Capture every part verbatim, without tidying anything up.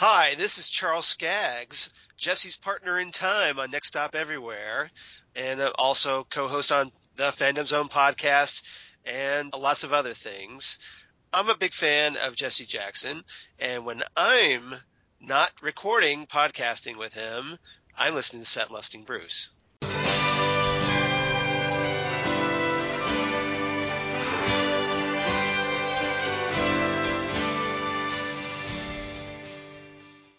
Hi, this is Charles Skaggs, Jesse's partner in time on Next Stop Everywhere, and also co-host on the Fandom Zone podcast and lots of other things. I'm a big fan of Jesse Jackson, and when I'm not recording podcasting with him, I'm listening to Set Lusting Bruce.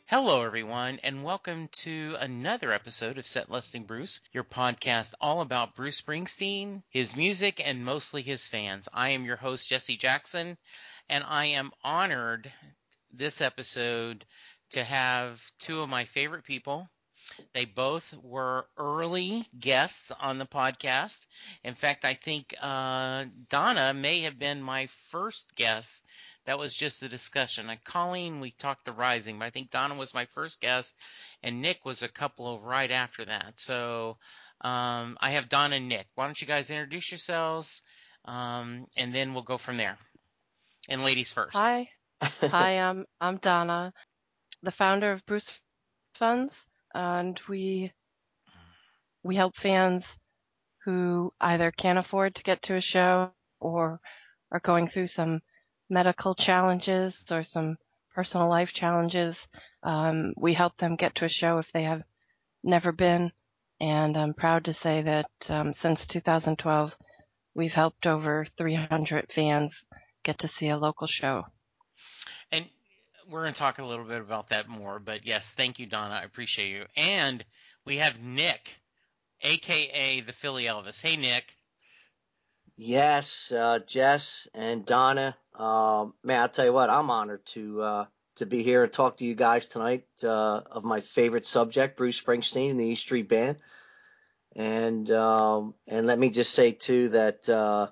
Hello, everyone, and welcome to another episode of Set Lusting Bruce, your podcast all about Bruce Springsteen, his music, and mostly his fans. I am your host, Jesse Jackson, and I am honored this episode to have two of my favorite people. They both were early guests on the podcast. In fact, I think uh, Donna may have been my first guest. That was just the discussion. Like Colleen, we talked The Rising, but I think Donna was my first guest, and Nick was a couple of right after that. So um, I have Donna and Nick. Why don't you guys introduce yourselves, um, and then we'll go from there. And ladies first. Hi. Hi, I'm, I'm Donna, the founder of Bruce Funds, and we we help fans who either can't afford to get to a show or are going through some medical challenges or some personal life challenges. Um, we help them get to a show if they have never been. And I'm proud to say that um, since two thousand twelve, we've helped over three hundred fans get to see a local show. And we're going to talk a little bit about that more. But yes, thank you, Donna. I appreciate you. And we have Nick, a k a the Philly Elvis. Hey, Nick. Yes, uh, Jess and Donna. Uh, man, I'll tell you what, I'm honored to uh, to be here and talk to you guys tonight uh, of my favorite subject, Bruce Springsteen and the E Street Band. And um, and let me just say too that uh,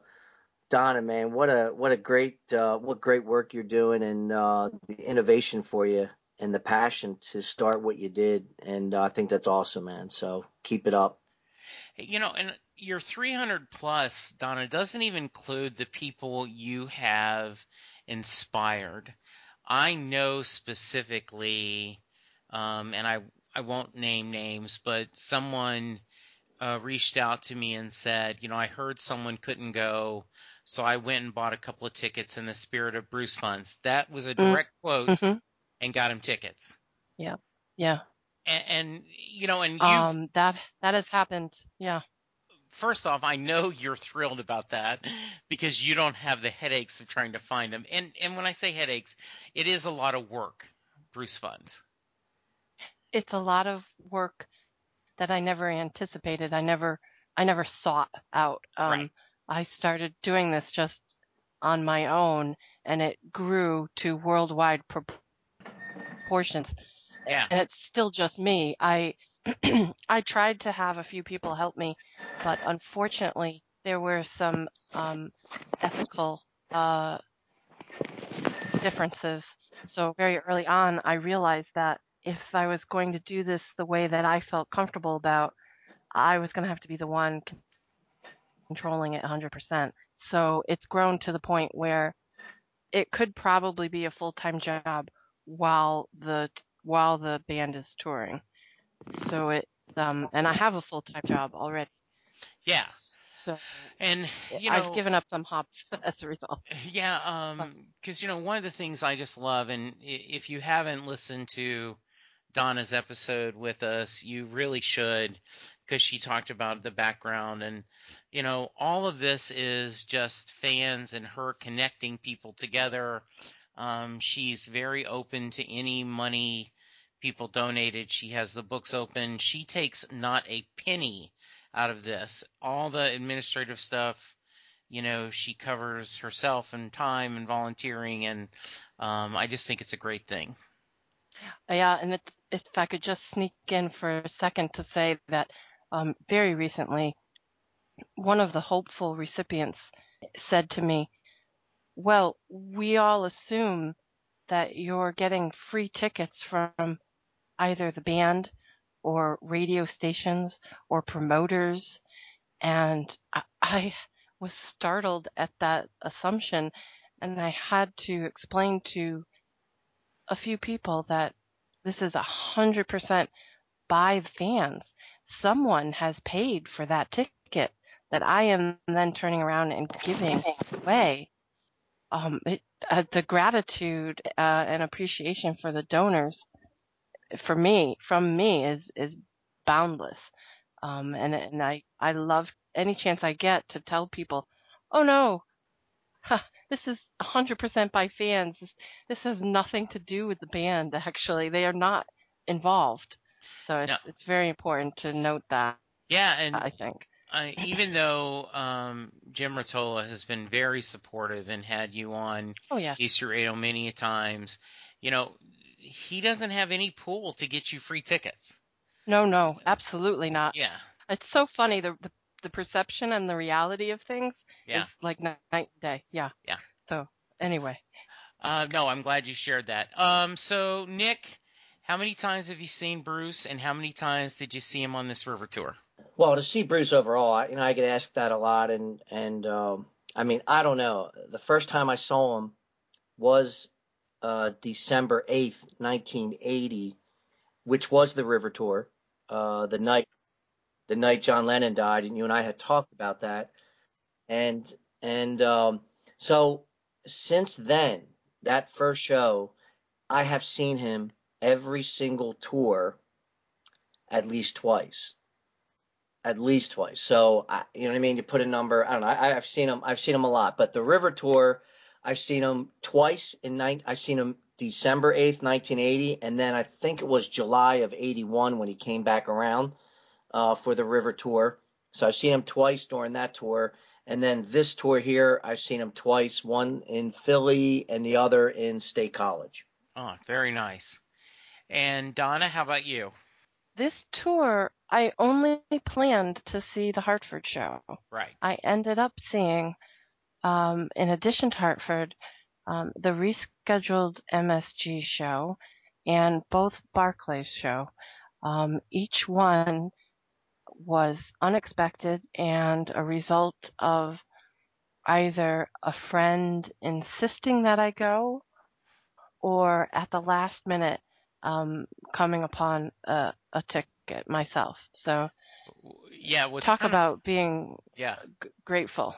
Donna, man, what a what a great uh, what great work you're doing, and uh, the innovation for you and the passion to start what you did, and uh, I think that's awesome, man. So keep it up. You know, and your three hundred plus, Donna, doesn't even include the people you have inspired. I know specifically, um, and I, I won't name names, but someone uh, reached out to me and said, you know, I heard someone couldn't go, so I went and bought a couple of tickets in the spirit of Bruce Funds. That was a direct mm-hmm. quote, and got him tickets. Yeah, yeah. And, and you know, and um, that that has happened, yeah. First off, I know you're thrilled about that because you don't have the headaches of trying to find them. And and when I say headaches, it is a lot of work, Bruce Funds. It's a lot of work that I never anticipated. I never I never sought out. Um, right. I started doing this just on my own, and it grew to worldwide proportions. Yeah. And it's still just me. I I tried to have a few people help me, but unfortunately there were some um, ethical uh, differences. So very early on, I realized that if I was going to do this the way that I felt comfortable about, I was going to have to be the one controlling it one hundred percent. So it's grown to the point where it could probably be a full-time job while the while the band is touring. So it's um, and I have a full time job already. Yeah. So and you know, I've given up some hops as a result. Yeah, um, because you know, one of the things I just love, and if you haven't listened to Donna's episode with us, you really should, because she talked about the background, and you know, all of this is just fans and her connecting people together. Um, she's very open to any money people donated. She has the books open. She takes not a penny out of this. All the administrative stuff, you know, she covers herself and time and volunteering, and um, I just think it's a great thing. Yeah, and it's, if I could just sneak in for a second to say that um, very recently, one of the hopeful recipients said to me, well, we all assume that you're getting free tickets from either the band or radio stations or promoters. And I, I was startled at that assumption. And I had to explain to a few people that This is one hundred percent by the fans. Someone has paid for that ticket that I am then turning around and giving away. Um, it, uh, the gratitude uh, and appreciation for the donors, for me, from me, is is boundless. Um, and and I, I love any chance I get to tell people, oh, no, huh, this is one hundred percent by fans. This, this has nothing to do with the band, actually. They are not involved. So it's, no. It's very important to note that. Yeah, and I think uh, even though um, Jim Rottola has been very supportive and had you on oh, yeah. Easter Radio many times, you know, he doesn't have any pull to get you free tickets. No, no, absolutely not. Yeah, it's so funny the the, the perception and the reality of things yeah. is like night and day. Yeah, yeah. So anyway, uh, no, I'm glad you shared that. Um, so Nick. How many times have you seen Bruce, and how many times did you see him on this River tour? Well, to see Bruce overall, I, you know, I get asked that a lot, and and um, I mean, I don't know. The first time I saw him was uh, December eighth, nineteen eighty, which was the River tour. Uh, the night, the night John Lennon died, and you and I had talked about that, and and um, so since then, that first show, I have seen him every single tour at least twice. At least twice. So, I, you know what I mean? You put a number, I don't know. I, I've seen him, I've seen him a lot. But the River Tour, I've seen him twice in nine. I've seen him December eighth, nineteen eighty. And then I think it was July of eighty-one when he came back around uh, for the River Tour. So I've seen him twice during that tour. And then this tour here, I've seen him twice, one in Philly and the other in State College. Oh, very nice. And Donna, how about you? This tour, I only planned to see the Hartford show. Right. I ended up seeing, um, in addition to Hartford, um, the rescheduled M S G show and both Barclays show. Um, each one was unexpected and a result of either a friend insisting that I go or at the last minute Um, coming upon a, a ticket myself. So yeah, what's talk about of, being yeah. g- grateful.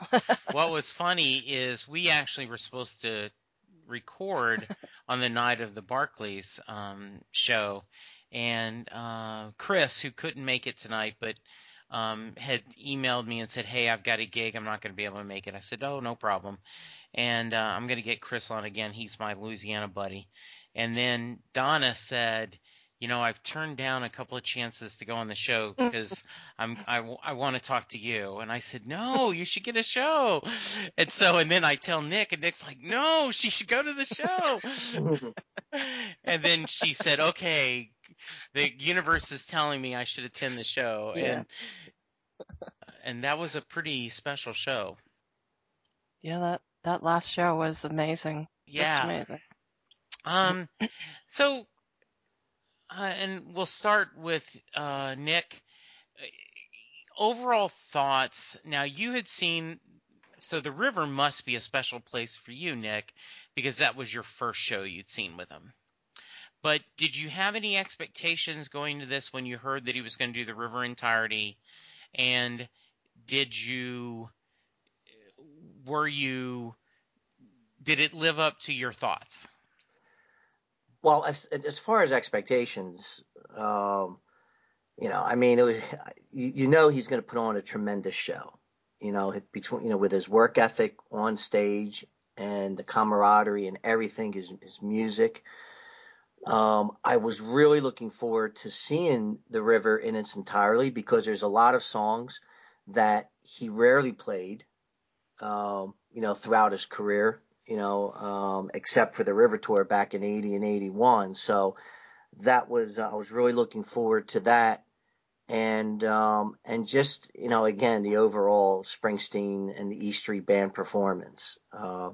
What was funny is we actually were supposed to record on the night of the Barclays um, show, and uh, Chris, who couldn't make it tonight, but um, had emailed me and said, hey, I've got a gig. I'm not going to be able to make it. I said, oh, no problem. And uh, I'm going to get Chris on again. He's my Louisiana buddy. And then Donna said, you know, I've turned down a couple of chances to go on the show because I'm, I, I want to talk to you. And I said, no, you should get a show. And so, and then I tell Nick, and Nick's like, no, she should go to the show. And then she said, okay, the universe is telling me I should attend the show. Yeah. And and that was a pretty special show. Yeah, that, that last show was amazing. Yeah. That's amazing. Um, so, uh, and we'll start with, uh, Nick, overall thoughts. Now you had seen, so the River must be a special place for you, Nick, because that was your first show you'd seen with him. But did you have any expectations going to this when you heard that he was going to do the River entirety? And did you, were you, did it live up to your thoughts? Well, as, as far as expectations, um, you know, I mean, it was, you, you know, he's going to put on a tremendous show, you know, between, you know, with his work ethic on stage and the camaraderie and everything, his, his music. Um, I was really looking forward to seeing the River in its entirety because there's a lot of songs that he rarely played, um, you know, throughout his career. You know, um, except for the River Tour back in eighty and eighty-one. So that was, uh, I was really looking forward to that. And, um, and just, you know, again, the overall Springsteen and the E Street Band performance. Uh,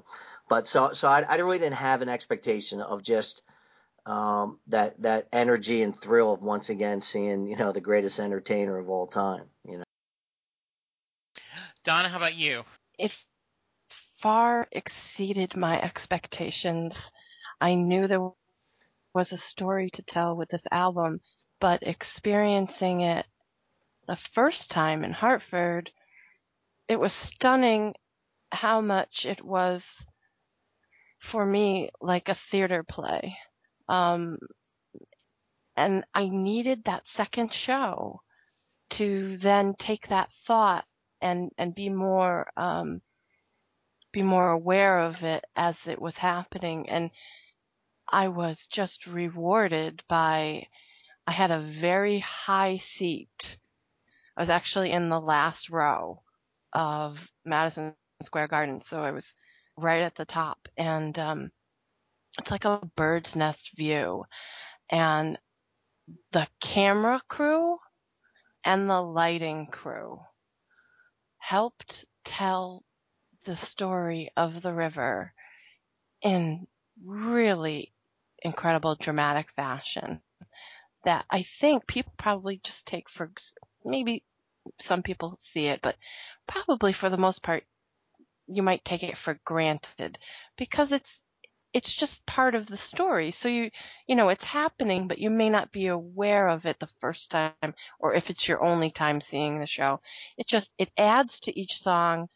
but so, so I, I really didn't have an expectation of just, um, that, that energy and thrill of once again seeing, you know, the greatest entertainer of all time, you know. Donna, how about you? If, Far exceeded my expectations. I knew there was a story to tell with this album, but experiencing it the first time in Hartford, it was stunning how much it was, for me, like a theater play. Um, and I needed that second show to then take that thought and, and be more, um, be more aware of it as it was happening. And I was just rewarded by, I had a very high seat. I was actually in the last row of Madison Square Garden. So I was right at the top, and um, it's like a bird's nest view, and the camera crew and the lighting crew helped tell the story of the river in really incredible dramatic fashion that I think people probably just take for, maybe some people see it, but probably for the most part, you might take it for granted because it's, it's just part of the story. So you, you know, it's happening, but you may not be aware of it the first time, or if it's your only time seeing the show, it just, it adds to each song.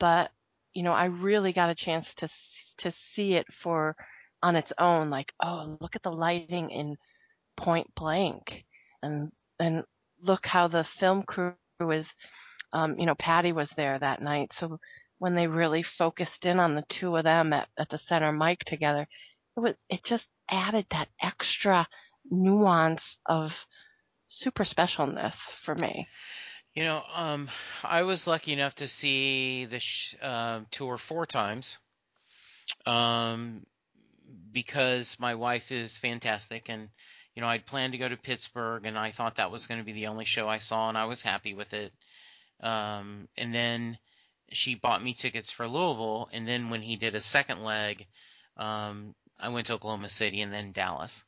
But, you know, I really got a chance to, to see it for on its own. Like, oh, look at the lighting in Point Blank, and, and look how the film crew is, um, you know, Patty was there that night. So when they really focused in on the two of them at, at the center mic together, it was, it just added that extra nuance of super specialness for me. You know, um, I was lucky enough to see this sh- uh, tour four times um, because my wife is fantastic, and, you know, I'd planned to go to Pittsburgh, and I thought that was going to be the only show I saw, and I was happy with it. Um, and then she bought me tickets for Louisville, and then when he did a second leg, um, I went to Oklahoma City and then Dallas.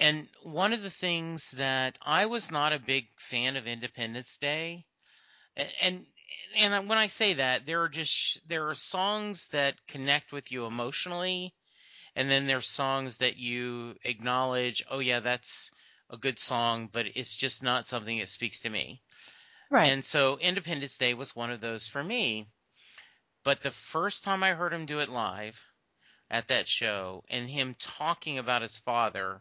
And one of the things that I was not a big fan of Independence Day, and and when I say that, there are just there are songs that connect with you emotionally, and then there's songs that you acknowledge, oh yeah, that's a good song, but it's just not something that speaks to me. Right. And so Independence Day was one of those for me. But the first time I heard him do it live at that show, and him talking about his father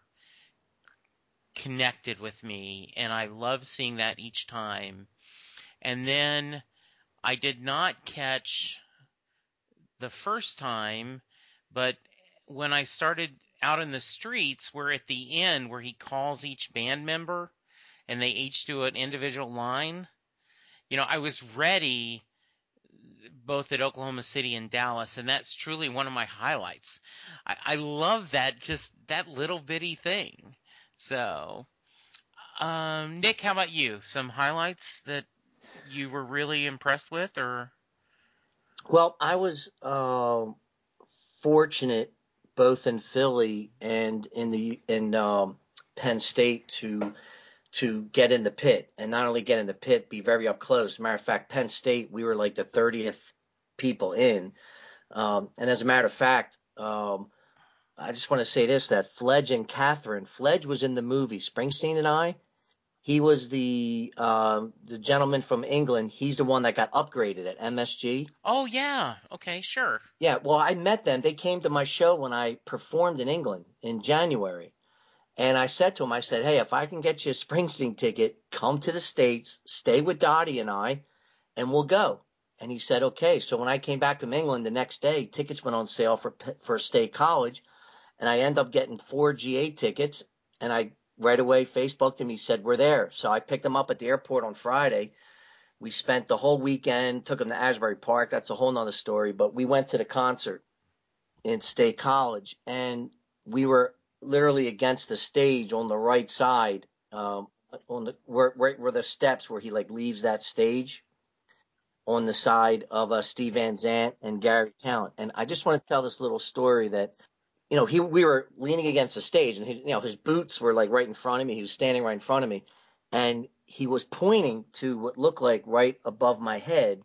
connected with me, and I love seeing that each time. And then I did not catch the first time, but when I started Out in the Streets, where at the end where he calls each band member and they each do an individual line, you know, I was ready both at Oklahoma City and Dallas, and that's truly one of my highlights. I, I love that, just that little bitty thing. So, um, Nick, how about you? Some highlights that you were really impressed with, or? Well, I was uh, fortunate both in Philly and in the in um, Penn State to to get in the pit, and not only get in the pit, be very up close. As a matter of fact, Penn State, we were like the thirtieth people in. Um, and as a matter of fact, um, I just want to say this, that Fledge and Catherine, Fledge was in the movie Springsteen and I. He was the uh, the gentleman from England. He's the one that got upgraded at M S G. Oh, yeah. Okay, sure. Yeah, well, I met them. They came to my show when I performed in England in January. And I said to him, I said, hey, if I can get you a Springsteen ticket, come to the States, stay with Dottie and I, and we'll go. And he said, okay. So when I came back from England the next day, tickets went on sale for for State College, and I ended up getting four G A tickets. And I right away Facebooked him. He said, we're there. So I picked him up at the airport on Friday. We spent the whole weekend, took him to Asbury Park. That's a whole nother story. But we went to the concert in State College, and we were – literally against the stage on the right side, um, on the where, where, where the steps where he like leaves that stage, on the side of uh, Steve Van Zandt and Gary Talent. And I just want to tell this little story that, you know, he we were leaning against the stage, and he, you know, his boots were like right in front of me. He was standing right in front of me, and he was pointing to what looked like right above my head.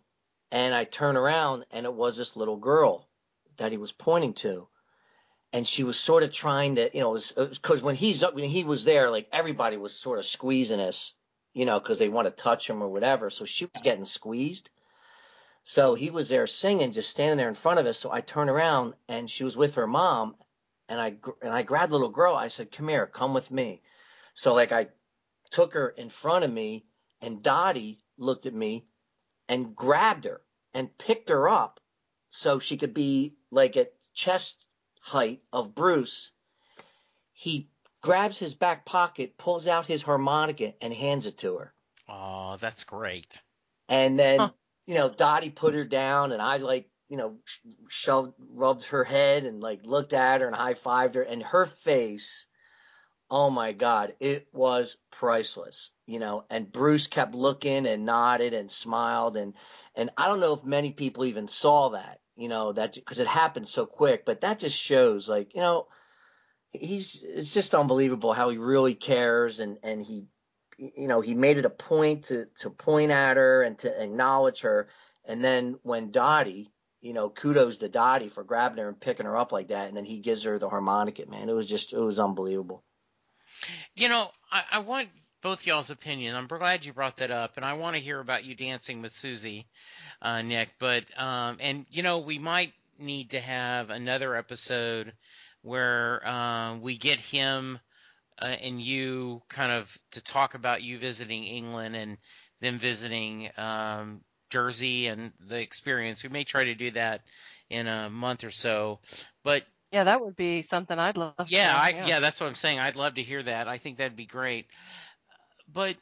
And I turn around, and it was this little girl that he was pointing to. And she was sort of trying to, you know, because when he's up, when he was there, like everybody was sort of squeezing us, you know, because they want to touch him or whatever. So she was getting squeezed. So he was there singing, just standing there in front of us. So I turned around and she was with her mom, and I and I grabbed the little girl. I said, "Come here, come with me." So like I took her in front of me, and Dottie looked at me and grabbed her and picked her up so she could be like at chest height of Bruce. He grabs his back pocket, pulls out his harmonica, and hands it to her. Oh, that's great. And then, huh. you know, Dottie put her down, and I like, you know, shoved, rubbed her head and like looked at her and high-fived her, and her face, oh my God, it was priceless, you know. And Bruce kept looking and nodded and smiled, and and I don't know if many people even saw that, you know, that because it happened so quick, but that just shows, like, you know, he's it's just unbelievable how he really cares, and and he, you know, he made it a point to to point at her and to acknowledge her. And then when Dottie, you know, kudos to Dottie for grabbing her and picking her up like that, and then he gives her the harmonica. Man, it was just it was unbelievable. You know, I, I want both y'all's opinion. I'm glad you brought that up, and I want to hear about you dancing with Soozie, uh, Nick. But um, and you know, we might need to have another episode where uh, we get him uh, and you kind of to talk about you visiting England and them visiting um, Jersey and the experience. We may try to do that in a month or so, but. Yeah, that would be something I'd love yeah, to hear. Yeah, yeah, that's what I'm saying. I'd love to hear that. I think that'd be great. But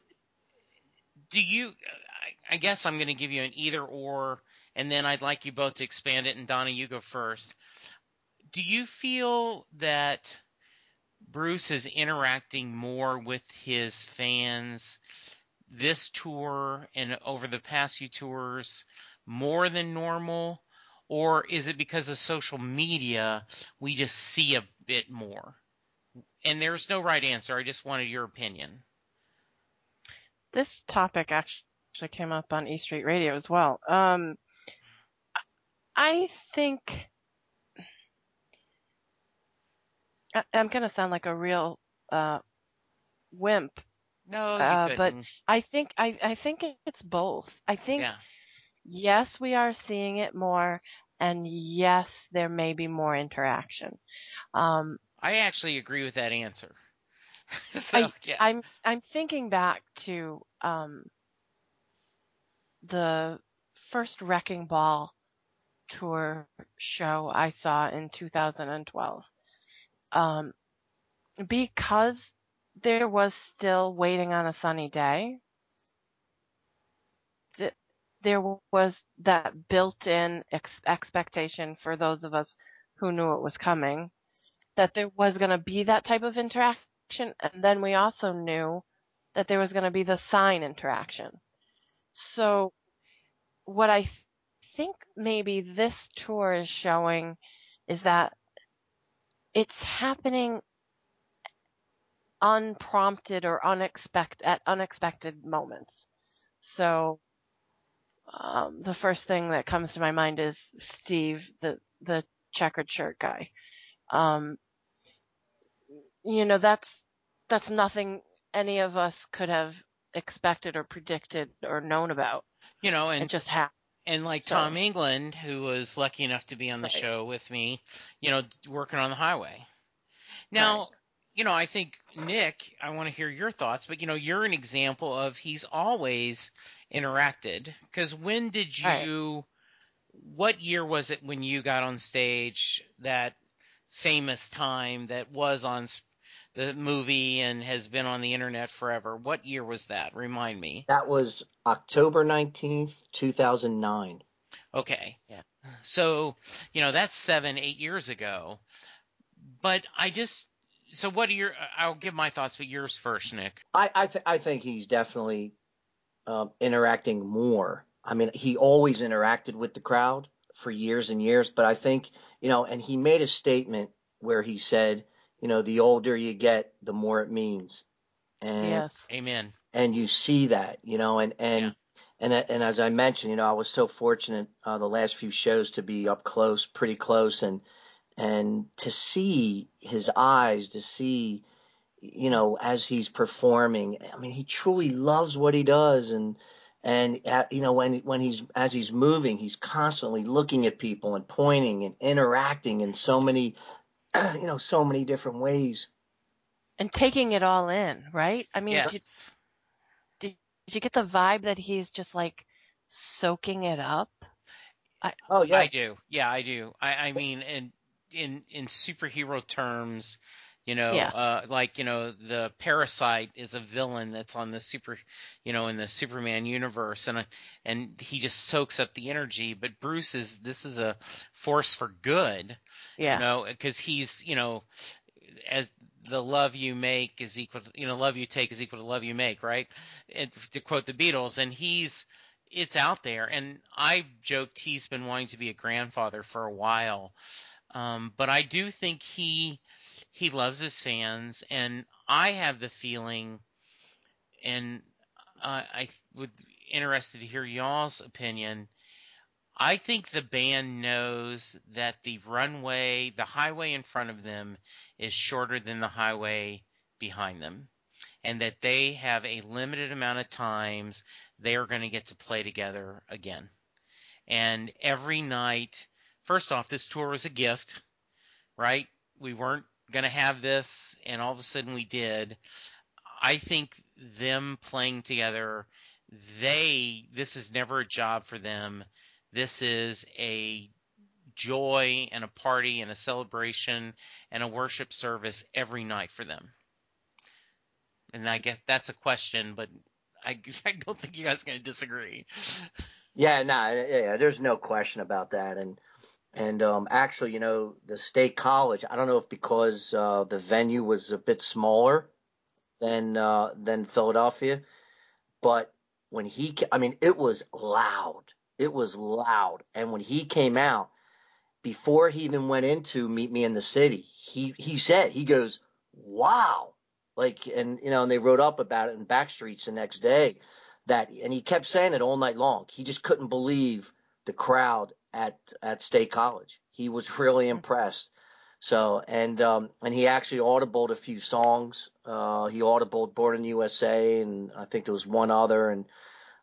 do you – I guess I'm going to give you an either or, and then I'd like you both to expand it. And, Donna, you go first. Do you feel that Bruce is interacting more with his fans this tour and over the past few tours more than normal? Or is it because of social media we just see a bit more? And there's no right answer. I just wanted your opinion. This topic actually came up on E Street Radio as well. Um, I think – I'm going to sound like a real uh, wimp. No, you uh, couldn't. But I think, I, I think it's both. I think yeah. – yes, we are seeing it more, and yes, there may be more interaction. Um, I actually agree with that answer. so, I, yeah. I'm I'm thinking back to um, the first Wrecking Ball tour show I saw in two thousand twelve, um, because there was still Waiting on a Sunny Day. There was that built-in ex- expectation for those of us who knew it was coming, that there was going to be that type of interaction. And then we also knew that there was going to be the sign interaction. So what I th- think maybe this tour is showing is that it's happening unprompted or unexpected at unexpected moments. So Um, the first thing that comes to my mind is Steve, the, the checkered shirt guy. Um, you know, that's, that's nothing any of us could have expected or predicted or known about. You know, and it just happened. And like so, Tom England, who was lucky enough to be on the right. show with me, you know, working on the highway. Now, right. you know, I think Nick, I want to hear your thoughts, but you know, you're an example of he's always interacted, because when did you right. what year was it when you got on stage that famous time that was on the movie and has been on the internet forever? What year was that? Remind me. That was October nineteenth, two thousand nine. Okay. Yeah. So, you know, that's seven, eight years ago. But I just so what are your I'll give my thoughts, but yours first, Nick. I I, th- I think he's definitely Uh, interacting more. I mean, he always interacted with the crowd for years and years, but I think, you know, and he made a statement where he said, you know, the older you get, the more it means. And, yes. Amen. And you see that, you know, and, and, yeah. and, and as I mentioned, you know, I was so fortunate uh, the last few shows to be up close, pretty close. And, and to see his eyes, to see, you know, as he's performing, I mean, he truly loves what he does. And, and, uh, you know, when, when he's, as he's moving, he's constantly looking at people and pointing and interacting in so many, you know, so many different ways. And taking it all in, right? I mean, yes. did, did, did you get the vibe that he's just like soaking it up? I, oh, yeah. I do. Yeah, I do. I, I mean, in, in, in superhero terms, you know, yeah. uh, like, you know, the Parasite is a villain that's on the super, you know, in the Superman universe, and and he just soaks up the energy. But Bruce is, this is a force for good, yeah. you know, because he's, you know, as the love you make is equal to, you know, love you take is equal to love you make, right? It, to quote the Beatles. And he's, it's out there. And I joked he's been wanting to be a grandfather for a while. Um, but I do think he, he loves his fans. And I have the feeling, and uh, I would be interested to hear y'all's opinion. I think the band knows that the runway, the highway in front of them is shorter than the highway behind them, and that they have a limited amount of times they are going to get to play together again. And every night, first off, this tour was a gift, right? We weren't going to have this, and all of a sudden we did. I think them playing together, they, this is never a job for them. This is a joy and a party and a celebration and a worship service every night for them. And I guess that's a question, but I, I don't think you guys are going to disagree. Yeah, no, nah, yeah, there's no question about that. And and um, actually, you know, the State College, I don't know if because uh, the venue was a bit smaller than uh, than Philadelphia, but when he, I mean, it was loud. It was loud. And when he came out, before he even went into Meet Me in the City, he, he said, he goes, wow. Like, and, you know, and they wrote up about it in Backstreets the next day, that, and he kept saying it all night long. He just couldn't believe the crowd at, at State College. He was really impressed. So, and, um, and he actually audibled a few songs. Uh, he audibled Born in the U S A, and I think there was one other, and,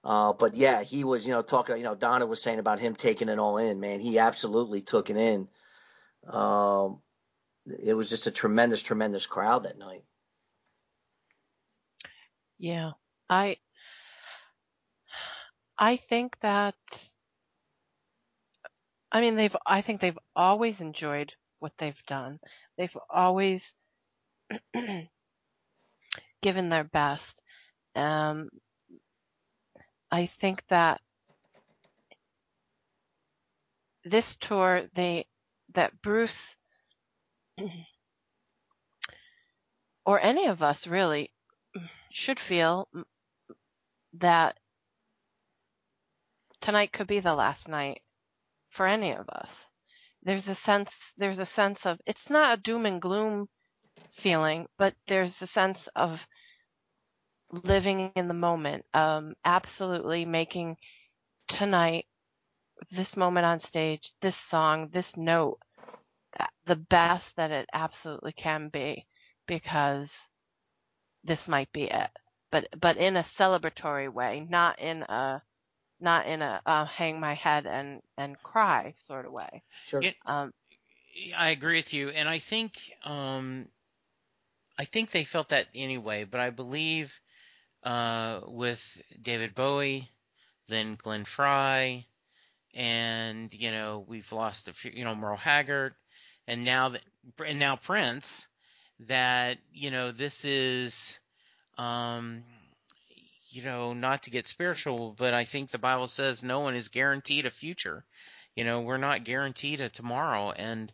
Uh, but yeah, he was, you know, talking, you know, Donna was saying about him taking it all in, man. He absolutely took it in. Um, it was just a tremendous, tremendous crowd that night. Yeah. I, I think that, I mean, they've, I think they've always enjoyed what they've done. They've always given their best. Um, I think that this tour, they, that Bruce or any of us really should feel that tonight could be the last night for any of us. There's a sense, there's a sense of, it's not a doom and gloom feeling, but there's a sense of living in the moment, um, absolutely making tonight, this moment on stage, this song, this note, the best that it absolutely can be, because this might be it. But but in a celebratory way, not in a not in a uh, hang my head and and cry sort of way. Sure, it, um, I agree with you, and I think um, I think they felt that anyway. But I believe. Uh, with David Bowie, then Glenn Frey, and, you know, we've lost a few, you know, Merle Haggard, and now that, and now Prince, that, you know, this is, um, you know, not to get spiritual, but I think the Bible says no one is guaranteed a future. You know, we're not guaranteed a tomorrow, and,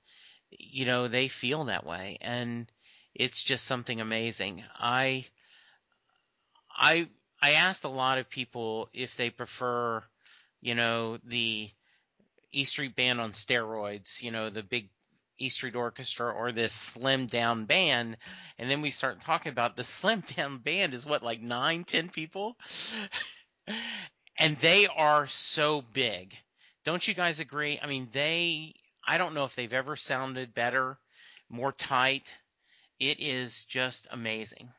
you know, they feel that way, and it's just something amazing. I... I I asked a lot of people if they prefer, you know, the E Street Band on steroids, you know, the big E Street Orchestra, or this slimmed down band. And then we start talking about the slimmed down band is what, like nine, ten people? And they are so big. Don't you guys agree? I mean, they – I don't know if they've ever sounded better, more tight. It is just amazing.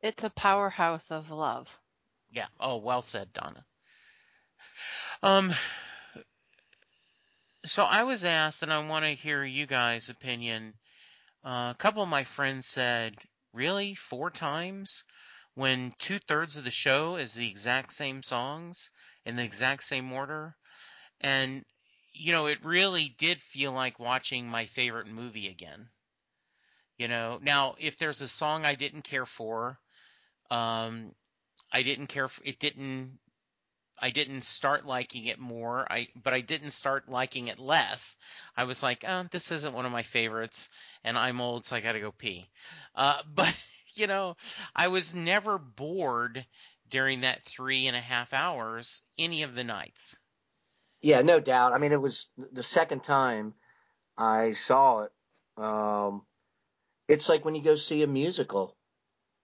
It's a powerhouse of love. Yeah. Oh, well said, Donna. Um, so I was asked, and I want to hear you guys' opinion. Uh, a couple of my friends said, really, four times? When two-thirds of the show is the exact same songs in the exact same order? And, you know, it really did feel like watching my favorite movie again. You know, now, if there's a song I didn't care for, um, I didn't care for, it didn't, I didn't start liking it more, I but I didn't start liking it less. I was like, oh, this isn't one of my favorites, and I'm old, so I gotta go pee. Uh, but, you know, I was never bored during that three and a half hours any of the nights. Yeah, no doubt. I mean, it was the second time I saw it. Um, it's like when you go see a musical,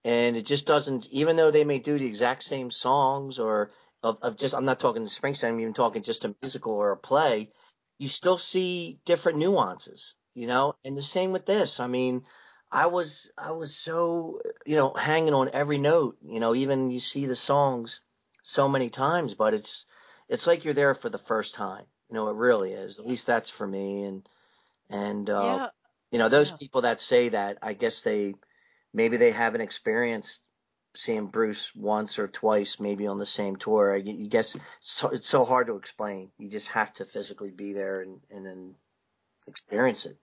and it just doesn't, even though they may do the exact same songs or – Of, of just, I'm not talking to Springsteen, I'm even talking just a musical or a play, you still see different nuances, you know, and the same with this. I mean, I was, I was so, you know, hanging on every note, you know, even you see the songs so many times, but it's, it's like you're there for the first time, you know, it really is. At least that's for me. And, and, uh, yeah. you know, those yeah. people that say that, I guess they, maybe they haven't experienced seeing Bruce once or twice, maybe on the same tour. I guess so, it's so hard to explain. You just have to physically be there and, and then experience it.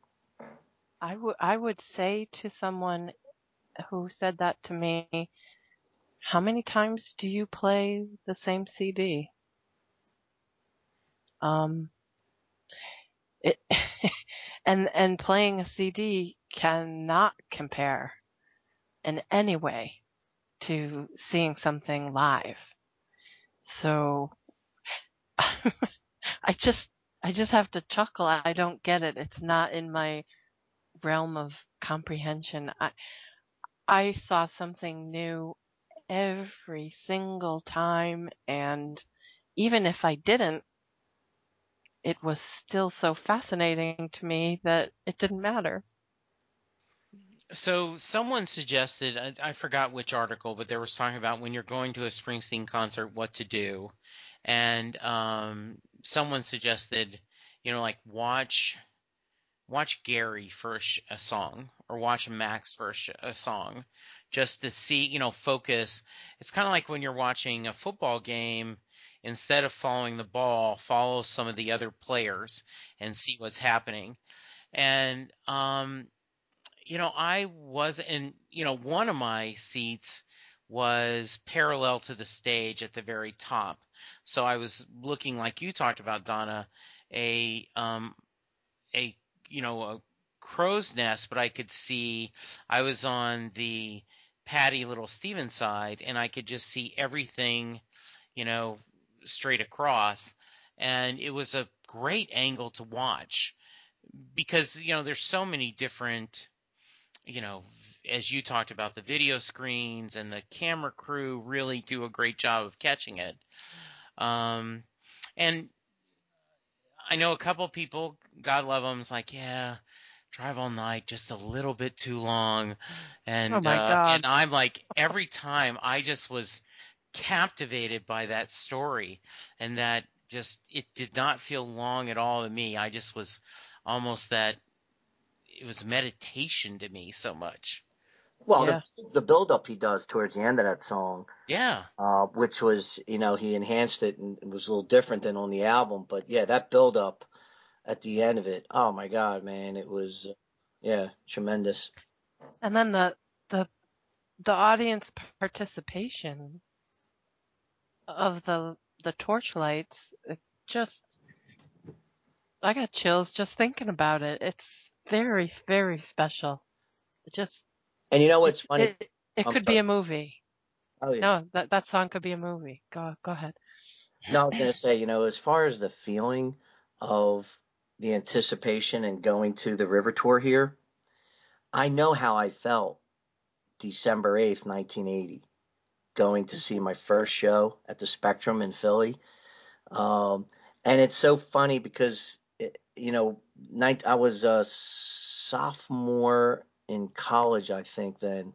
I would I would say to someone who said that to me, how many times do you play the same C D? Um, it and and playing a C D cannot compare in any way to seeing something live. So I just I just have to chuckle. I don't get it. It's not in my realm of comprehension. I I saw something new every single time, and even if I didn't, it was still so fascinating to me that it didn't matter. So someone suggested, I, I forgot which article, but they were talking about when you're going to a Springsteen concert, what to do. And um, someone suggested, you know, like watch watch Gary for a, sh- a song or watch Max for a, sh- a song just to see, you know, focus. It's kind of like when you're watching a football game. Instead of following the ball, follow some of the other players and see what's happening. And um You know, I was in, you know, one of my seats was parallel to the stage at the very top. So I was looking, like you talked about, Donna, a, um, a, you know, a crow's nest, but I could see, I was on the Patty Little Stevens side, and I could just see everything, you know, straight across. And it was a great angle to watch because, you know, there's so many different, you know, as you talked about, the video screens and the camera crew really do a great job of catching it. Um, and I know a couple people, God love them, is like, yeah, Drive All Night, just a little bit too long. And, oh my God. Uh, and I'm like, every time I just was captivated by that story, and that just, it did not feel long at all to me. I just was almost that, it was meditation to me so much. Well, yeah. the, the build-up he does towards the end of that song. Yeah. Uh, which was, you know, he enhanced it, and it was a little different than on the album. But, yeah, that build-up at the end of it, oh, my God, man. It was, yeah, tremendous. And then the the, the audience participation of the, the torch lights, it just – I got chills just thinking about it. It's – very, very special. It just, and you know what's it, funny? It, it could sorry. be a movie. Oh yeah. No, that that song could be a movie. Go go ahead. No, I was gonna say, you know, as far as the feeling of the anticipation and going to the River tour here, I know how I felt December eighth, nineteen eighty, going to see my first show at the Spectrum in Philly. Um, And it's so funny because, you know, I was a sophomore in college, I think, then.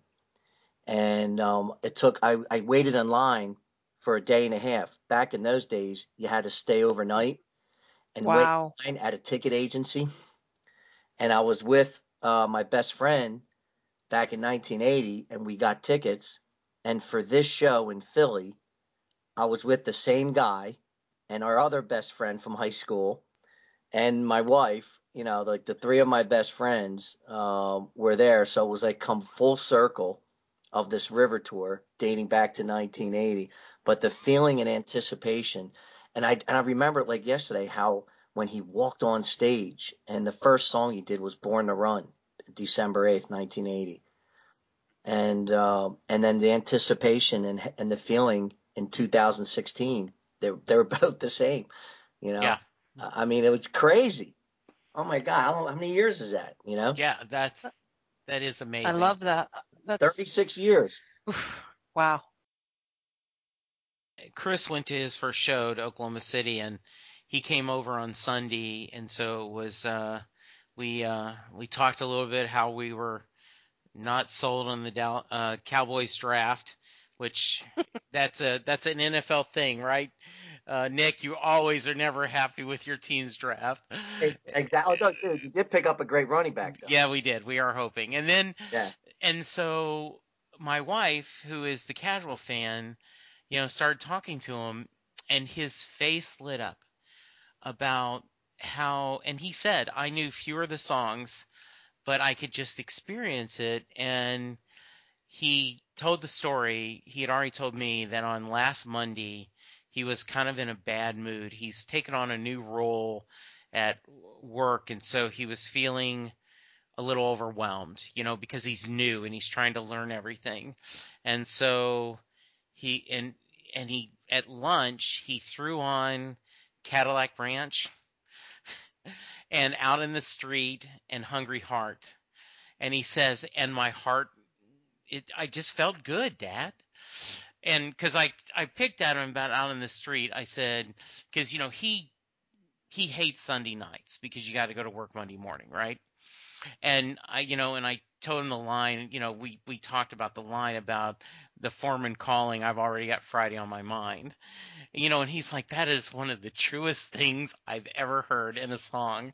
And um, it took, I, I waited in line for a day and a half. Back in those days, you had to stay overnight and wow. wait in line at a ticket agency. And I was with uh, my best friend back in nineteen eighty, and we got tickets. And for this show in Philly, I was with the same guy and our other best friend from high school and my wife. You know, like the three of my best friends uh, were there. So it was like come full circle of this River tour dating back to nineteen eighty. But the feeling and anticipation. And I, and I remember it like yesterday how when he walked on stage and the first song he did was Born to Run, December eighth, nineteen eighty. And uh, and then the anticipation and and the feeling in two thousand sixteen, they, they were both the same. You know, yeah. I mean, it was crazy. Oh my God! How, how many years is that? You know? Yeah, that's that is amazing. I love that. That's... thirty-six years. Oof, wow. Chris went to his first show to Oklahoma City, and he came over on Sunday, and so it was uh, we uh, we talked a little bit how we were not sold on the Dow- uh, Cowboys draft, which that's a that's an N F L thing, right? Uh, Nick, you always are never happy with your team's draft. It's exactly. Oh, no, dude, you did pick up a great running back, though. Yeah, we did. We are hoping. And then yeah. and so my wife, who is the casual fan, you know, started talking to him, and his face lit up about how – and he said, I knew fewer of the songs, but I could just experience it. And he told the story. He had already told me that on last Monday – he was kind of in a bad mood. He's taken on a new role at work, and so he was feeling a little overwhelmed, you know, because he's new and he's trying to learn everything. And so he and and he at lunch he threw on Cadillac Ranch and Out in the Street and Hungry Heart, and he says, "And my heart, it I just felt good, Dad." And because I, I picked at him about Out in the Street, I said – because, you know, he he hates Sunday nights because you got to go to work Monday morning, right? And I – you know, and I told him the line – you know, we, we talked about the line about the foreman calling, I've already got Friday on my mind. You know, and he's like, that is one of the truest things I've ever heard in a song.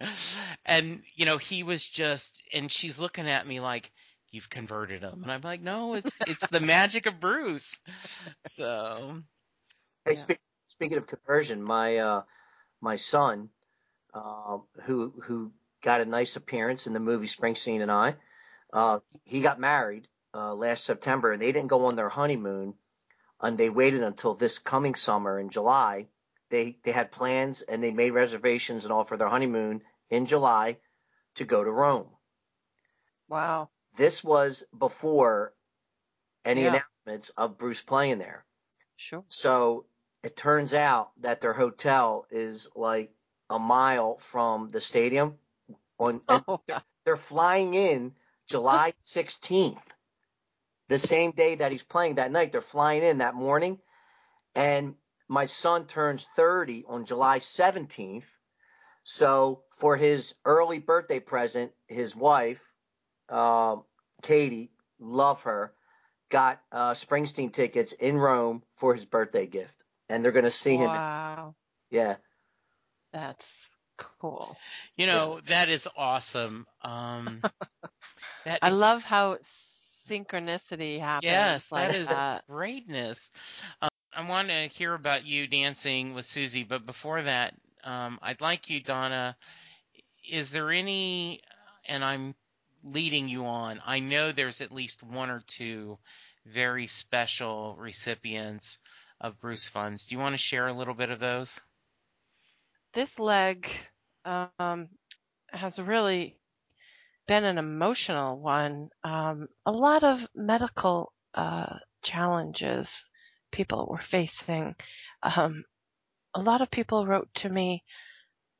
And, you know, he was just – and she's looking at me like – you've converted them. And I'm like, no, it's it's the magic of Bruce. So, hey, yeah. speak, speaking of conversion, my uh, my son, uh, who who got a nice appearance in the movie Springsteen and I, uh, he got married uh, last September, and they didn't go on their honeymoon, and they waited until this coming summer in July. They they had plans and they made reservations and all for their honeymoon in July to go to Rome. Wow. This was before any yeah. announcements of Bruce playing there. Sure. So it turns out that their hotel is like a mile from the stadium. On oh. they're, they're flying in July sixteenth, the same day that he's playing that night. They're flying in that morning. And my son turns thirty on July seventeenth. So for his early birthday present, his wife – Uh, Katie, love her, got uh, Springsteen tickets in Rome for his birthday gift, and they're going to see him. Wow. Yeah. That's cool. You know, yeah. that is awesome. Um, that I is... love how synchronicity happens. Yes, like that is that. Greatness. Um, I want to hear about you dancing with Soozie, but before that, um, I'd like you, Donna, is there any, and I'm leading you on, I know there's at least one or two very special recipients of Bruce Funds. Do you want to share a little bit of those? This leg um, has really been an emotional one. Um, a lot of medical uh, challenges people were facing. Um, a lot of people wrote to me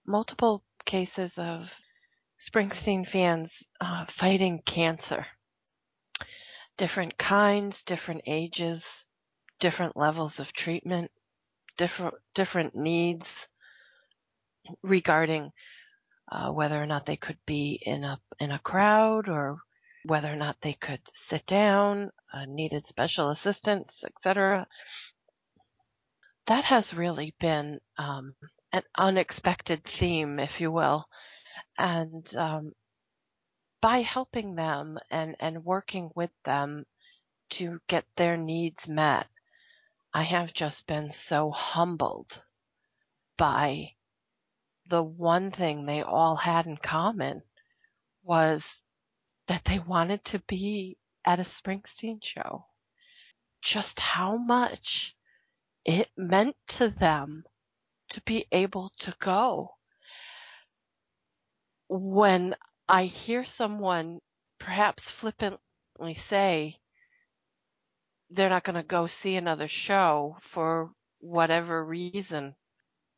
multiple cases of Springsteen fans uh, fighting cancer, different kinds, different ages, different levels of treatment, different different needs, regarding uh, whether or not they could be in a in a crowd or whether or not they could sit down, uh, needed special assistance, et cetera. That has really been um, an unexpected theme, if you will. And um, by helping them and, and working with them to get their needs met, I have just been so humbled by the one thing they all had in common was that they wanted to be at a Springsteen show. Just how much it meant to them to be able to go. When I hear someone perhaps flippantly say they're not going to go see another show for whatever reason,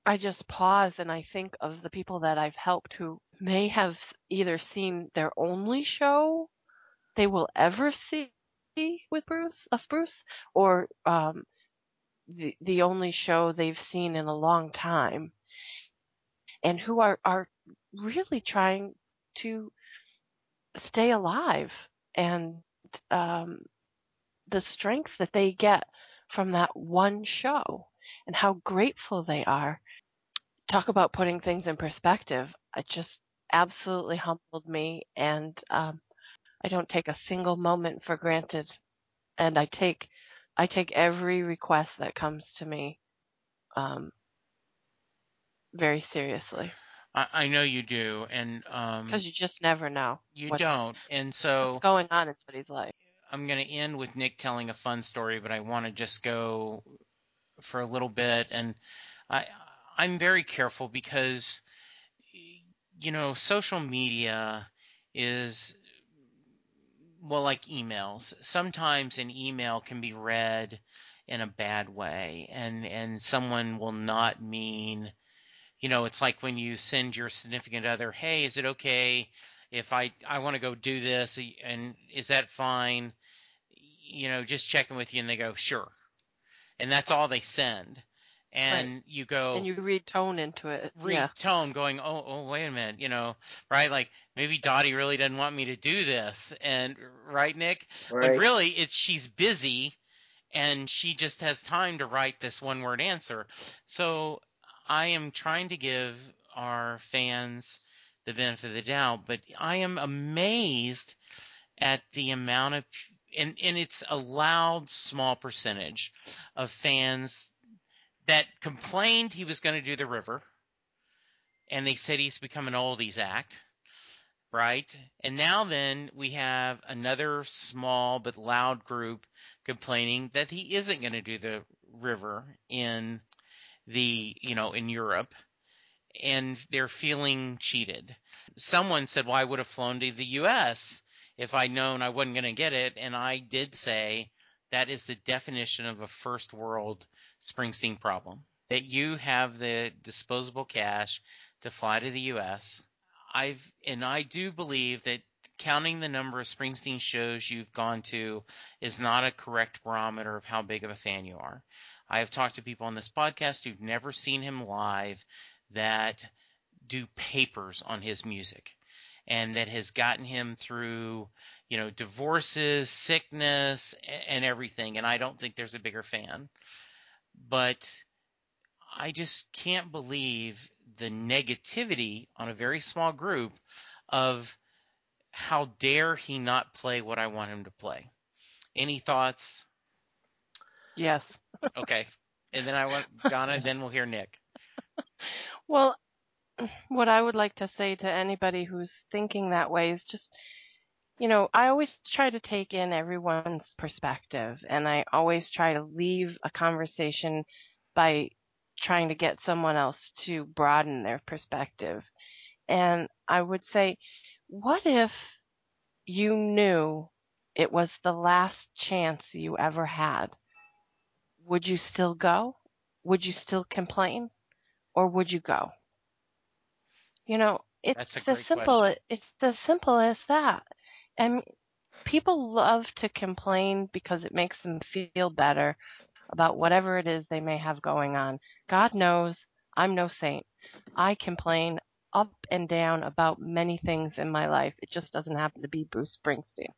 I just pause and I think of the people that I've helped who may have either seen their only show they will ever see with Bruce, of Bruce, or um, the the only show they've seen in a long time, and who are, are really trying to stay alive. And um, the strength that they get from that one show and how grateful they are. Talk about putting things in perspective. It just absolutely humbled me, and um, I don't take a single moment for granted, and I take I take every request that comes to me um, very seriously. I, I know you do, and um, because you just never know. You don't, and so what's going on in somebody's life. I'm going to end with Nick telling a fun story, but I want to just go for a little bit, and I I'm very careful because, you know, social media is, well, like emails. Sometimes an email can be read in a bad way, and, and someone will not mean, you know, it's like when you send your significant other, hey, is it okay if I, I want to go do this, and is that fine? You know, just checking with you, and they go, sure. And that's all they send. And right. You go, and you read tone into it. Read yeah. tone, going, oh, oh, wait a minute, you know, right? Like maybe Dottie really doesn't want me to do this, and right, Nick. Right. But really, it's she's busy, and she just has time to write this one-word answer. So I am trying to give our fans the benefit of the doubt, but I am amazed at the amount of, and and it's a loud, small percentage of fans that complained he was going to do The River, and they said he's become an oldies act, right? And now then we have another small but loud group complaining that he isn't going to do The River in the, you know, in Europe, and they're feeling cheated. Someone said, well, I would have flown to the U S if I'd known I wasn't going to get it, and I did say that is the definition of a first world Springsteen problem, that you have the disposable cash to fly to the U S I've and I do believe that counting the number of Springsteen shows you've gone to is not a correct barometer of how big of a fan you are. I have talked to people on this podcast who've never seen him live that do papers on his music, and that has gotten him through, you know, divorces, sickness, and everything. And I don't think there's a bigger fan. But I just can't believe the negativity on a very small group of how dare he not play what I want him to play. Any thoughts? Yes. Okay. And then I want Donna, then we'll hear Nick. Well, what I would like to say to anybody who's thinking that way is just, you know, I always try to take in everyone's perspective, and I always try to leave a conversation by trying to get someone else to broaden their perspective. And I would say, what if you knew it was the last chance you ever had? Would you still go? Would you still complain? Or would you go? You know, it's as simple, it's as simple as that. And people love to complain because it makes them feel better about whatever it is they may have going on. God knows I'm no saint. I complain up and down about many things in my life. It just doesn't happen to be Bruce Springsteen.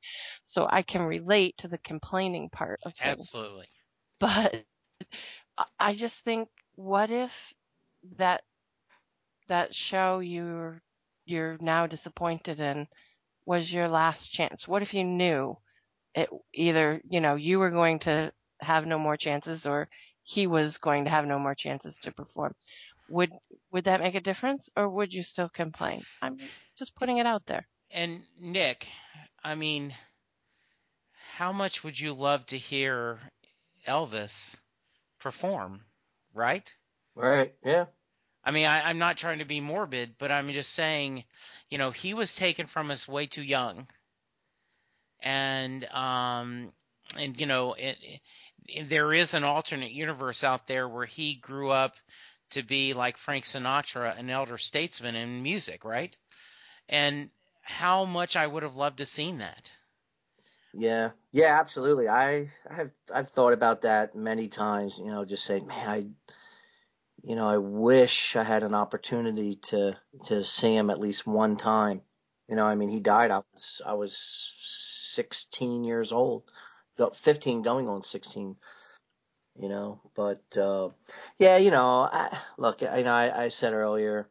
So I can relate to the complaining part of him. Absolutely. But I just think, what if that that show you're you're now disappointed in was your last chance? What if you knew it, either, you know, you were going to have no more chances, or he was going to have no more chances to perform? Would would that make a difference, or would you still complain? I'm just putting it out there. And Nick, I mean, how much would you love to hear Elvis perform, right? Right, yeah. I mean, I, I'm not trying to be morbid, but I'm just saying, you know, he was taken from us way too young. And, um, and you know, it, it, there is an alternate universe out there where he grew up to be like Frank Sinatra, an elder statesman in music, right? And how much I would have loved to have seen that. Yeah, yeah, absolutely. I, I've I've thought about that many times, you know, just saying, man, I, you know, I wish I had an opportunity to to see him at least one time. You know, I mean, he died. I was I was sixteen years old, fifteen going on sixteen. You know, but uh, yeah, you know, I, look, I, you know, I, I said earlier,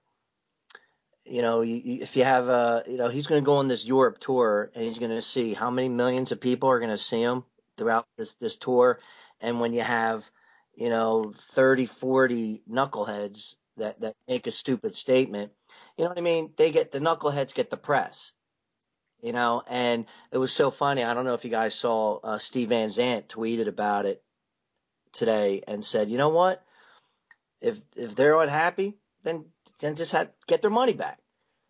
you know, you, you, if you have a, you know, he's going to go on this Europe tour, and he's going to see how many millions of people are going to see him throughout this, this tour. And when you have, you know, thirty, forty knuckleheads that, that make a stupid statement, you know what I mean? They get, the knuckleheads get the press, you know, and it was so funny. I don't know if you guys saw uh, Steve Van Zandt tweeted about it today and said, you know what, if if they're unhappy, then then just have, get their money back.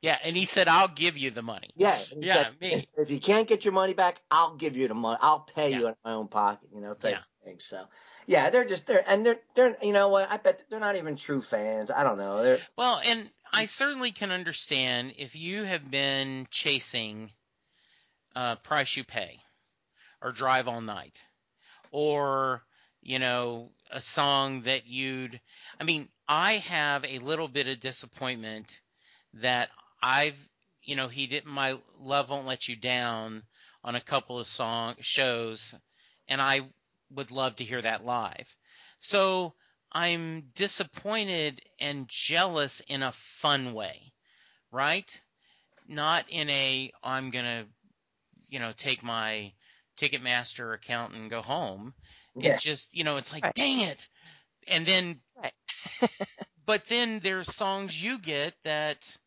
Yeah, and he said, I'll give you the money. Yeah, yeah, said, me. If, if you can't get your money back, I'll give you the money. I'll pay yeah. you out of my own pocket, you know, type yeah. of thing. So yeah, they're just they're and they're they're you know what, I bet they're not even true fans. I don't know. They're, well, and I certainly can understand if you have been chasing uh, Price You Pay or Drive All Night or you know, a song that you'd – I mean, I have a little bit of disappointment that I've – you know, he didn't – my Love Won't Let You Down on a couple of song shows, and I would love to hear that live. So I'm disappointed and jealous in a fun way, right? Not in a I'm going to, you know, take my Ticketmaster account and go home. Yeah. It's just, you know, it's like, right. Dang it. And then, right. But then there's songs you get that,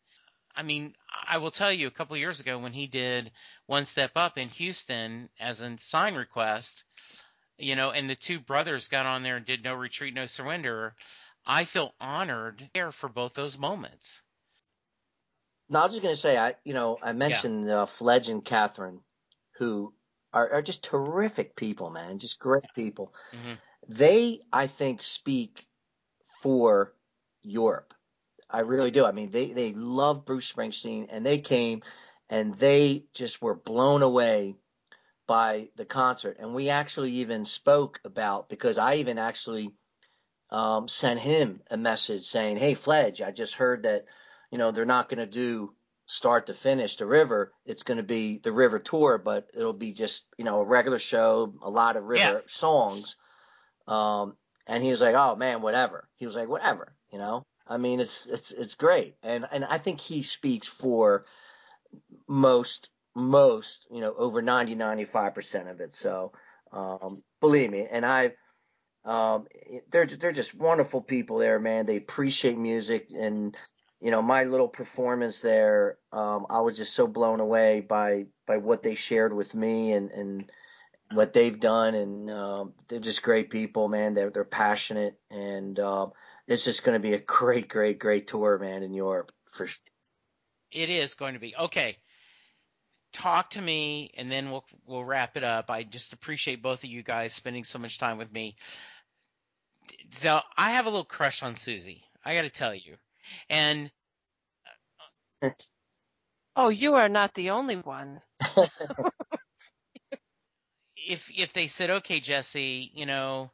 I mean, I will tell you a couple of years ago when he did One Step Up in Houston as a sign request, you know, and the two brothers got on there and did No Retreat, No Surrender. I feel honored there for both those moments. No, I was just going to say, I, you know, I mentioned yeah. uh, Fledge and Catherine, who Are, are just terrific people, man, just great people. Mm-hmm. They, I think, speak for Europe. I really do. I mean, they, they love Bruce Springsteen, and they came, and they just were blown away by the concert. And we actually even spoke about, because I even actually um, sent him a message saying, hey, Fledge, I just heard that, you know, they're not going to do start to finish The River. It's going to be The River tour, but it'll be just, you know, a regular show, a lot of River yeah. songs. Um, and he was like, oh man, whatever. He was like, whatever, you know, I mean, it's, it's, it's great. And, and I think he speaks for most, most, you know, over ninety, ninety-five percent of it. So, um, believe me. And I, um, they're, they're just wonderful people there, man. They appreciate music, and, you know, my little performance there, um, I was just so blown away by, by what they shared with me and, and what they've done. And um, they're just great people, man. They're, they're passionate. And um, it's just going to be a great, great, great tour, man, in Europe. For sure. It is going to be. Okay. Talk to me, and then we'll we'll wrap it up. I just appreciate both of you guys spending so much time with me. So I have a little crush on Soozie. I got to tell you. And oh, you are not the only one. if if they said, okay, Jesse, you know,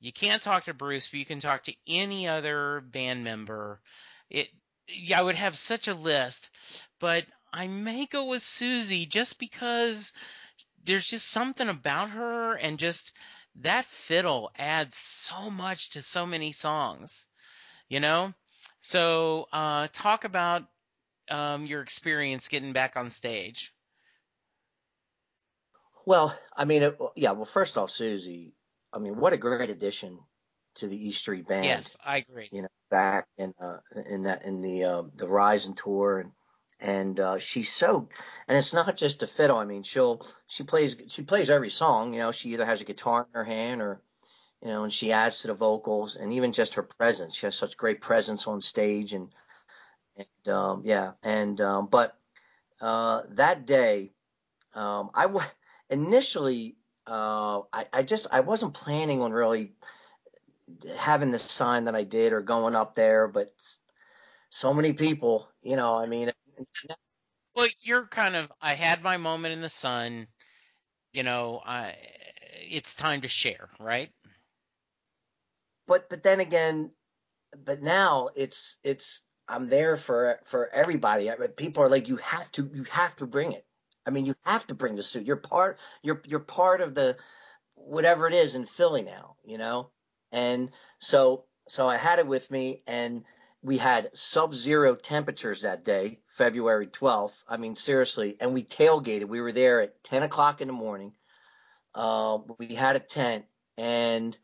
you can't talk to Bruce, but you can talk to any other band member, it, yeah, I would have such a list, but I may go with Soozie just because there's just something about her, and just that fiddle adds so much to so many songs, you know? So uh, talk about um, your experience getting back on stage. Well, I mean, it, yeah, well, first off, Soozie, I mean, what a great addition to the E Street Band. Yes, I agree. You know, back in uh, in that in the uh, the Rising tour, and and uh, she's so, and it's not just a fiddle. I mean, she'll she plays she plays every song. You know, she either has a guitar in her hand, or you know, and she adds to the vocals, and even just her presence. She has such great presence on stage, and and um, yeah, and um, but uh, that day, um, I w- initially uh, I, I just I wasn't planning on really having the sign that I did or going up there, but so many people, you know, I mean. Well, you're kind of, I had my moment in the sun, you know, I, it's time to share, right? But, but then again, but now it's, it's, I'm there for, for everybody. I mean, people are like, you have to, you have to bring it. I mean, you have to bring the suit. You're part, you're, you're part of the, whatever it is in Philly now, you know? And so, so I had it with me, and we had sub-zero temperatures that day, February twelfth. I mean, seriously. And we tailgated. We were there at ten o'clock in the morning. Uh, we had a tent, and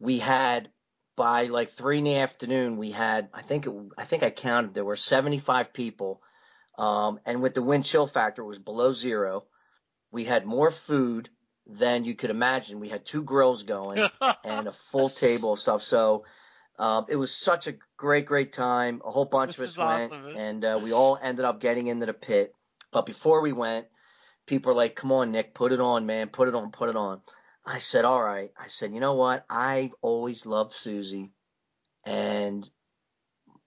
we had by like three in the afternoon, we had, I think, it, I think I counted, there were seventy-five people. Um, and with the wind chill factor, it was below zero. We had more food than you could imagine. We had two grills going and a full table of stuff. So uh, it was such a great, great time. A whole bunch this of us went, awesome, and uh, we all ended up getting into the pit. But before we went, people were like, come on, Nick, put it on, man. Put it on, put it on. I said, all right. I said, you know what? I've always loved Soozie. And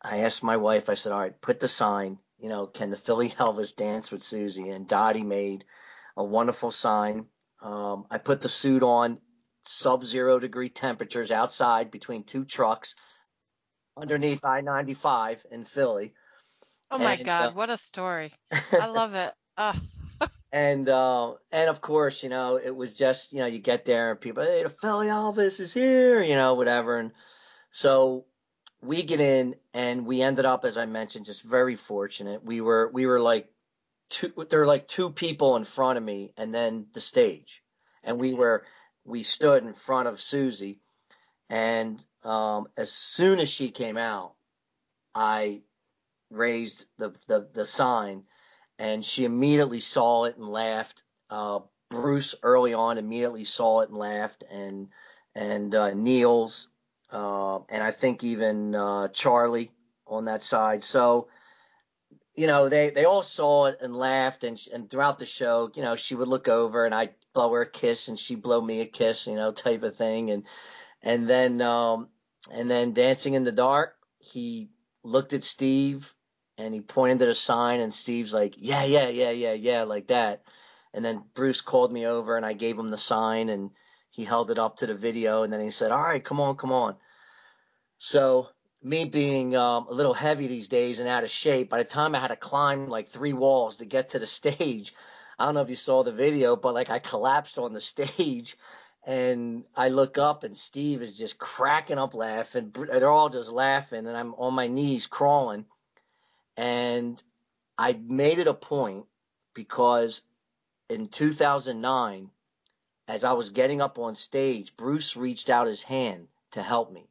I asked my wife, I said, all right, put the sign, you know, can the Philly Elvis dance with Soozie? And Dottie made a wonderful sign. Um, I put the suit on, sub-zero degree temperatures outside between two trucks underneath I ninety-five in Philly. Oh, my and, God. Uh, what a story. I love it. Oh. and, uh, and, of course, you know, it was just, you know, you get there and people, hey, the Philly Elvis is here, you know, whatever. And so we get in, and we ended up, as I mentioned, just very fortunate. We were we were like, Two, there were like two people in front of me, and then the stage, and we were we stood in front of Soozie, and um, as soon as she came out, I raised the, the, the sign, and she immediately saw it and laughed. Uh, Bruce early on immediately saw it and laughed, and and uh, Niels, uh, and I think even uh, Charlie on that side. So. You know, they, they all saw it and laughed, and and throughout the show, you know, she would look over, and I'd blow her a kiss, and she'd blow me a kiss, you know, type of thing. And and then um, and then Dancing in the Dark, he looked at Steve, and he pointed at a sign, and Steve's like, yeah, yeah, yeah, yeah, yeah, like that. And then Bruce called me over, and I gave him the sign, and he held it up to the video, and then he said, all right, come on, come on. So... me being um, a little heavy these days and out of shape, by the time I had to climb like three walls to get to the stage, I don't know if you saw the video, but like I collapsed on the stage, and I look up, and Steve is just cracking up laughing. They're all just laughing, and I'm on my knees crawling. And I made it a point, because in two thousand nine, as I was getting up on stage, Bruce reached out his hand to help me.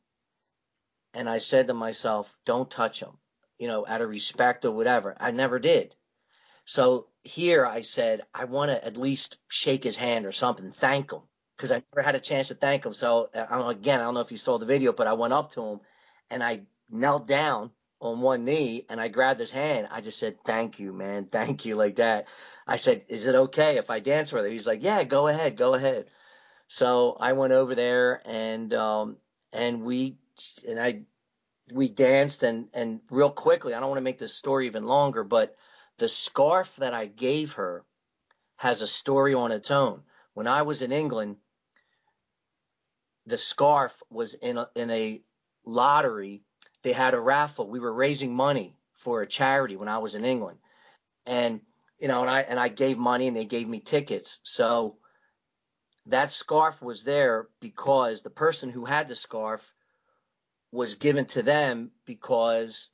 And I said to myself, don't touch him, you know, out of respect or whatever. I never did. So here I said, I want to at least shake his hand or something, thank him, because I never had a chance to thank him. So, again, I don't know if you saw the video, but I went up to him, and I knelt down on one knee, and I grabbed his hand. I just said, thank you, man, thank you, like that. I said, is it okay if I dance with her? He's like, yeah, go ahead, go ahead. So I went over there, and um, and we – and I, we danced, and, and real quickly, I don't want to make this story even longer, but the scarf that I gave her has a story on its own. When I was in England, the scarf was in a, in a lottery they had a raffle. We were raising money for a charity when I was in England, and you know, and I and I gave money, and they gave me tickets. So that scarf was there because the person who had the scarf was given to them because,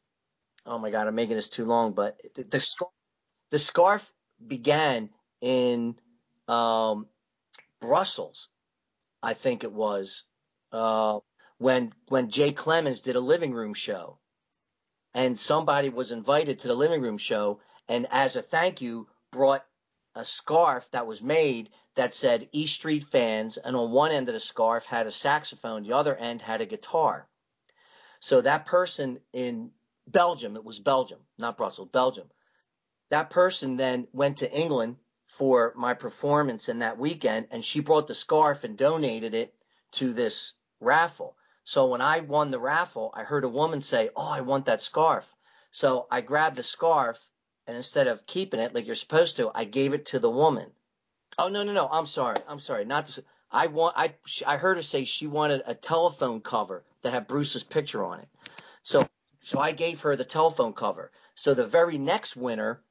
oh my God, I'm making this too long, but the, the scarf the scarf began in um, Brussels, I think it was. Uh, when when Jay Clemens did a living room show, and somebody was invited to the living room show, and as a thank you brought a scarf that was made that said E Street Fans, and on one end of the scarf had a saxophone, the other end had a guitar. So that person in Belgium, it was Belgium, not Brussels, Belgium, that person then went to England for my performance in that weekend, and she brought the scarf and donated it to this raffle. So when I won the raffle, I heard a woman say, oh, I want that scarf. So I grabbed the scarf, and instead of keeping it like you're supposed to, I gave it to the woman. Oh, no, no, no. I'm sorry. I'm sorry. Not to, I want. I I heard her say she wanted a telephone cover that had Bruce's picture on it. So so I gave her the telephone cover. So the very next winner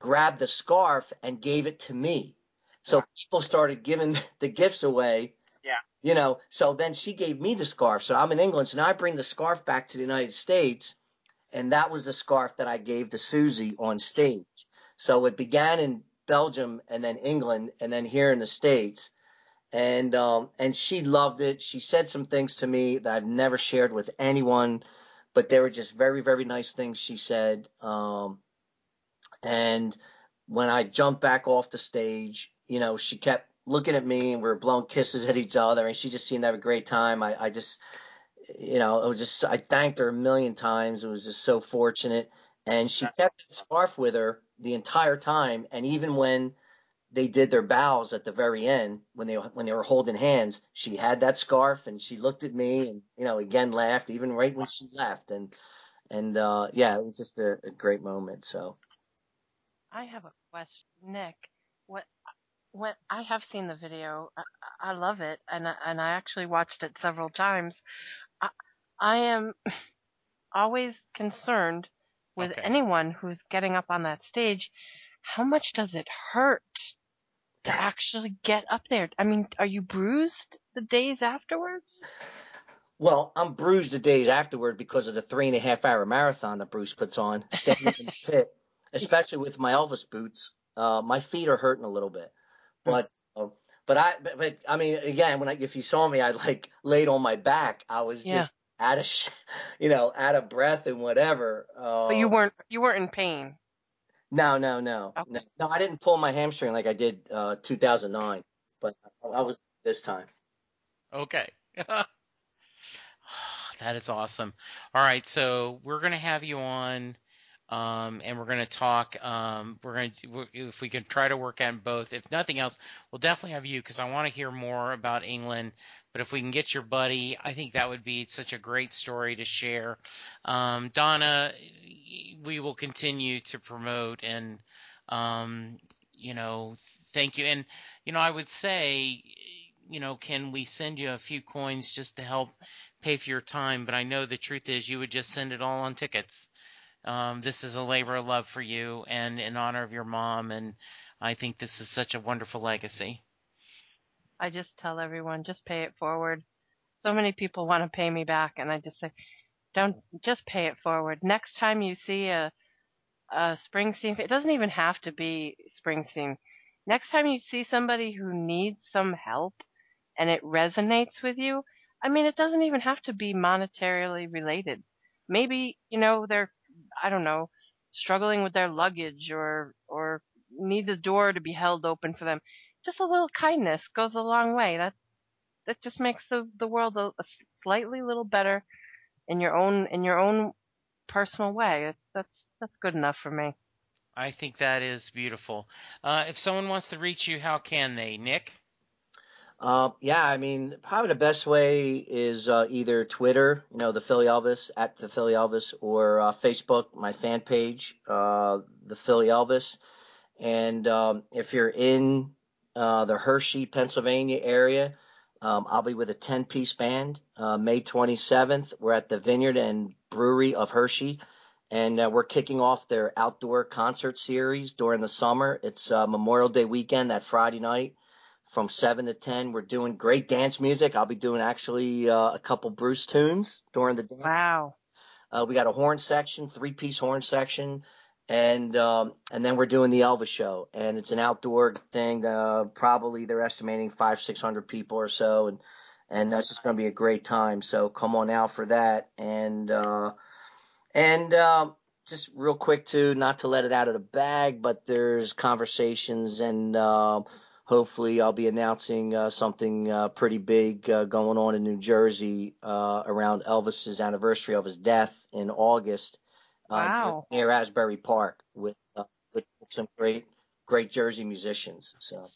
grabbed the scarf and gave it to me. So yeah. People started giving the gifts away. Yeah. You know, so then she gave me the scarf. So I'm in England, so now I bring the scarf back to the United States, and that was the scarf that I gave to Soozie on stage. So it began in Belgium and then England and then here in the States. And um, and she loved it. She said some things to me that I've never shared with anyone, but they were just very, very nice things she said. Um, and when I jumped back off the stage, you know, she kept looking at me, and we were blowing kisses at each other, and she just seemed to have a great time. I, I just, you know, it was just, I thanked her a million times. It was just so fortunate. And she kept the scarf with her the entire time. And even when they did their bows at the very end, when they, when they were holding hands, she had that scarf, and she looked at me and, you know, again, laughed even right when she left. And, and, uh, yeah, it was just a, a great moment. So I have a question, Nick. What, When I have seen the video, I, I love it, and I, and I actually watched it several times. I, I am always concerned with okay. anyone who's getting up on that stage. How much does it hurt to actually get up there? I mean, are you bruised the days afterwards? Well, I'm bruised the days afterward because of the three and a half hour marathon that Bruce puts on, standing in the pit, especially with my Elvis boots. Uh, my feet are hurting a little bit. But, but I, but, but I mean, again, when I, if you saw me, I like laid on my back. I was yeah. just out of, sh- you know, out of breath and whatever. Uh, but you weren't, you weren't in pain. No, no, no, okay. no, no. I didn't pull my hamstring like I did uh, two thousand nine, but I, I was this time. Okay. That is awesome. All right, so we're gonna have you on. Um, and we're going to talk. Um, we're going to, if we can try to work out both. If nothing else, we'll definitely have you, because I want to hear more about England. But if we can get your buddy, I think that would be such a great story to share. Um, Donna, we will continue to promote, and um, you know, thank you. And you know, I would say, you know, can we send you a few coins just to help pay for your time? But I know the truth is, you would just send it all on tickets. Um, this is a labor of love for you, and in honor of your mom, and I think this is such a wonderful legacy. I just tell everyone, just pay it forward. So many people want to pay me back, and I just say, don't, just pay it forward. Next time you see a, a Springsteen, it doesn't even have to be Springsteen. Next time you see somebody who needs some help and it resonates with you, I mean, it doesn't even have to be monetarily related. Maybe, you know, they're I don't know, struggling with their luggage or or need the door to be held open for them. Just a little kindness goes a long way. That that just makes the, the world a, a slightly little better in your own in your own personal way. That's that's good enough for me. I think that is beautiful. Uh, if someone wants to reach you, how can they, Nick? Uh, yeah, I mean, probably the best way is uh, either Twitter, you know, the Philly Elvis, at the Philly Elvis, or uh, Facebook, my fan page, uh, the Philly Elvis. And um, if you're in uh, the Hershey, Pennsylvania area, um, I'll be with a ten-piece band uh, May twenty-seventh. We're at the Vineyard and brewery of Hershey. And uh, we're kicking off their outdoor concert series during the summer. It's uh, Memorial Day weekend, that Friday night from seven to ten. We're doing great dance music. I'll be doing actually uh, a couple Bruce tunes during the dance. Wow. Uh, we got a horn section, three-piece horn section. And um, and then we're doing the Elvis show. And it's an outdoor thing. Uh, probably they're estimating five hundred, six hundred people or so. And, and that's just going to be a great time. So come on out for that. And uh And uh, just real quick, too, not to let it out of the bag, but there's conversations, and uh, hopefully I'll be announcing uh, something uh, pretty big uh, going on in New Jersey uh, around Elvis's anniversary of his death in August. Wow. Uh, near Asbury Park with, uh, with some great, great Jersey musicians. So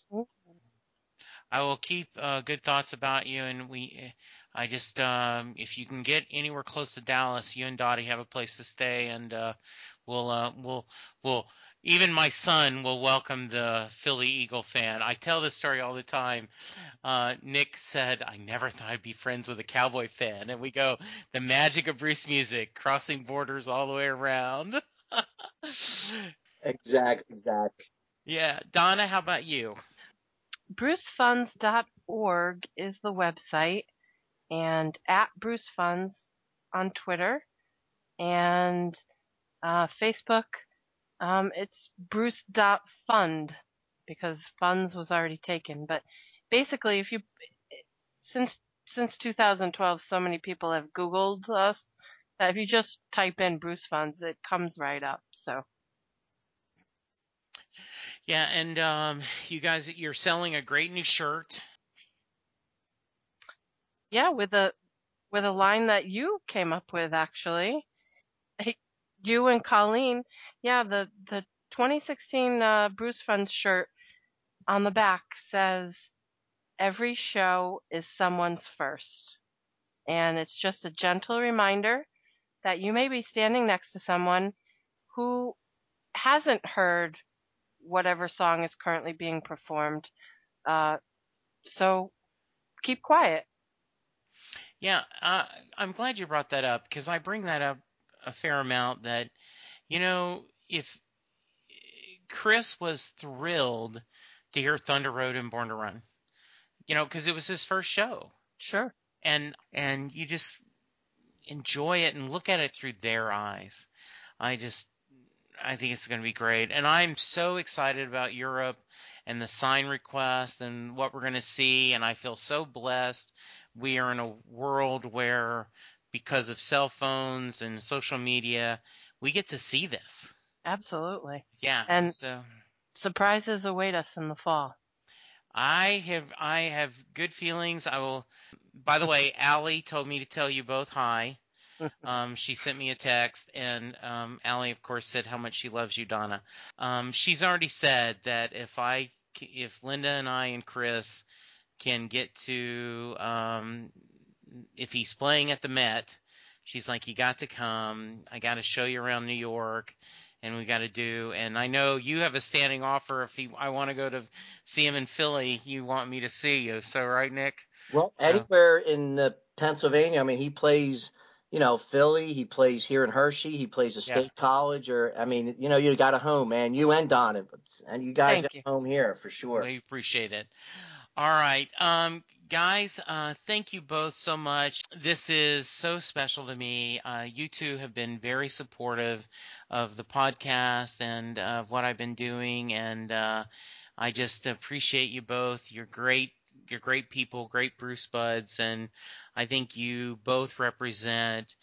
I will keep uh, good thoughts about you, and we. I just, um, if you can get anywhere close to Dallas, you and Dottie have a place to stay, and uh, we'll, uh, we'll, we'll, even my son will welcome the Philly Eagle fan. I tell this story all the time. Uh, Nick said, I never thought I'd be friends with a Cowboy fan. And we go, the magic of Bruce music, crossing borders all the way around. Exact, exact. Yeah. Donna, how about you? Bruce Funds dot org is the website. And at Bruce Funds on Twitter and uh, Facebook. Um, it's Bruce dot fund because funds was already taken. But basically, if you since since two thousand twelve, so many people have Googled us that if you just type in Bruce Funds, it comes right up. So. Yeah, and um, you guys, you're selling a great new shirt. Yeah, with a with a line that you came up with, actually, you and Colleen. Yeah, the the twenty sixteen uh, Bruce Funds shirt on the back says, "Every show is someone's first," and it's just a gentle reminder that you may be standing next to someone who hasn't heard whatever song is currently being performed. Uh, so keep quiet. Yeah, uh, I'm glad you brought that up because I bring that up a fair amount that, you know, if Chris was thrilled to hear Thunder Road and Born to Run, you know, because it was his first show. Sure. And and you just enjoy it and look at it through their eyes. I just I think it's going to be great. And I'm so excited about Europe and the sign request and what we're going to see. And I feel so blessed. We are in a world where, because of cell phones and social media, we get to see this. Absolutely. Yeah. And so, surprises await us in the fall. I have I have good feelings. I will. By the way, Allie told me to tell you both hi. Um, she sent me a text, and um, Allie, of course, said how much she loves you, Donna. Um, she's already said that if I, if Linda and I and Chris can get to um, if he's playing at the Met, she's like, you got to come. I got to show you around New York, and we got to do. And I know you have a standing offer. If he, I want to go to see him in Philly, you want me to see you. So right, Nick? Well, so. Anywhere in uh, Pennsylvania. I mean, he plays, you know, Philly. He plays here in Hershey. He plays at State yeah. College. Or I mean, you know, you got a home, man. You and Donna, and you guys got a home here for sure. We appreciate it. All right, um, guys, uh, thank you both so much. This is so special to me. Uh, you two have been very supportive of the podcast and uh, of what I've been doing, and uh, I just appreciate you both. You're great. You're great people, great Bruce buds, and I think you both represent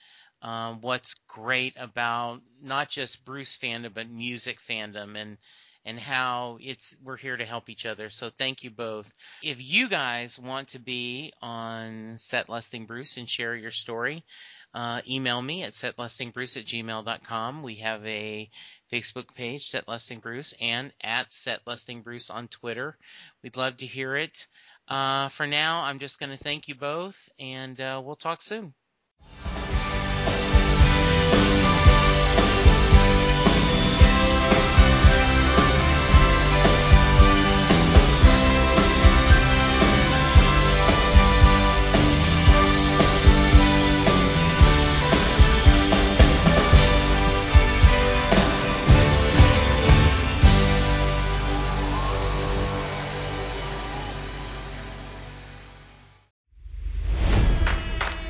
uh, what's great about not just Bruce fandom but music fandom, and. and how it's we're here to help each other. So thank you both. If you guys want to be on Set Lusting Bruce and share your story, uh, email me at setlustingbruce at gmail dot com. We have a Facebook page, Set Lusting Bruce, and at Set Lusting Bruce on Twitter. We'd love to hear it. Uh, for now, I'm just going to thank you both, and uh, we'll talk soon.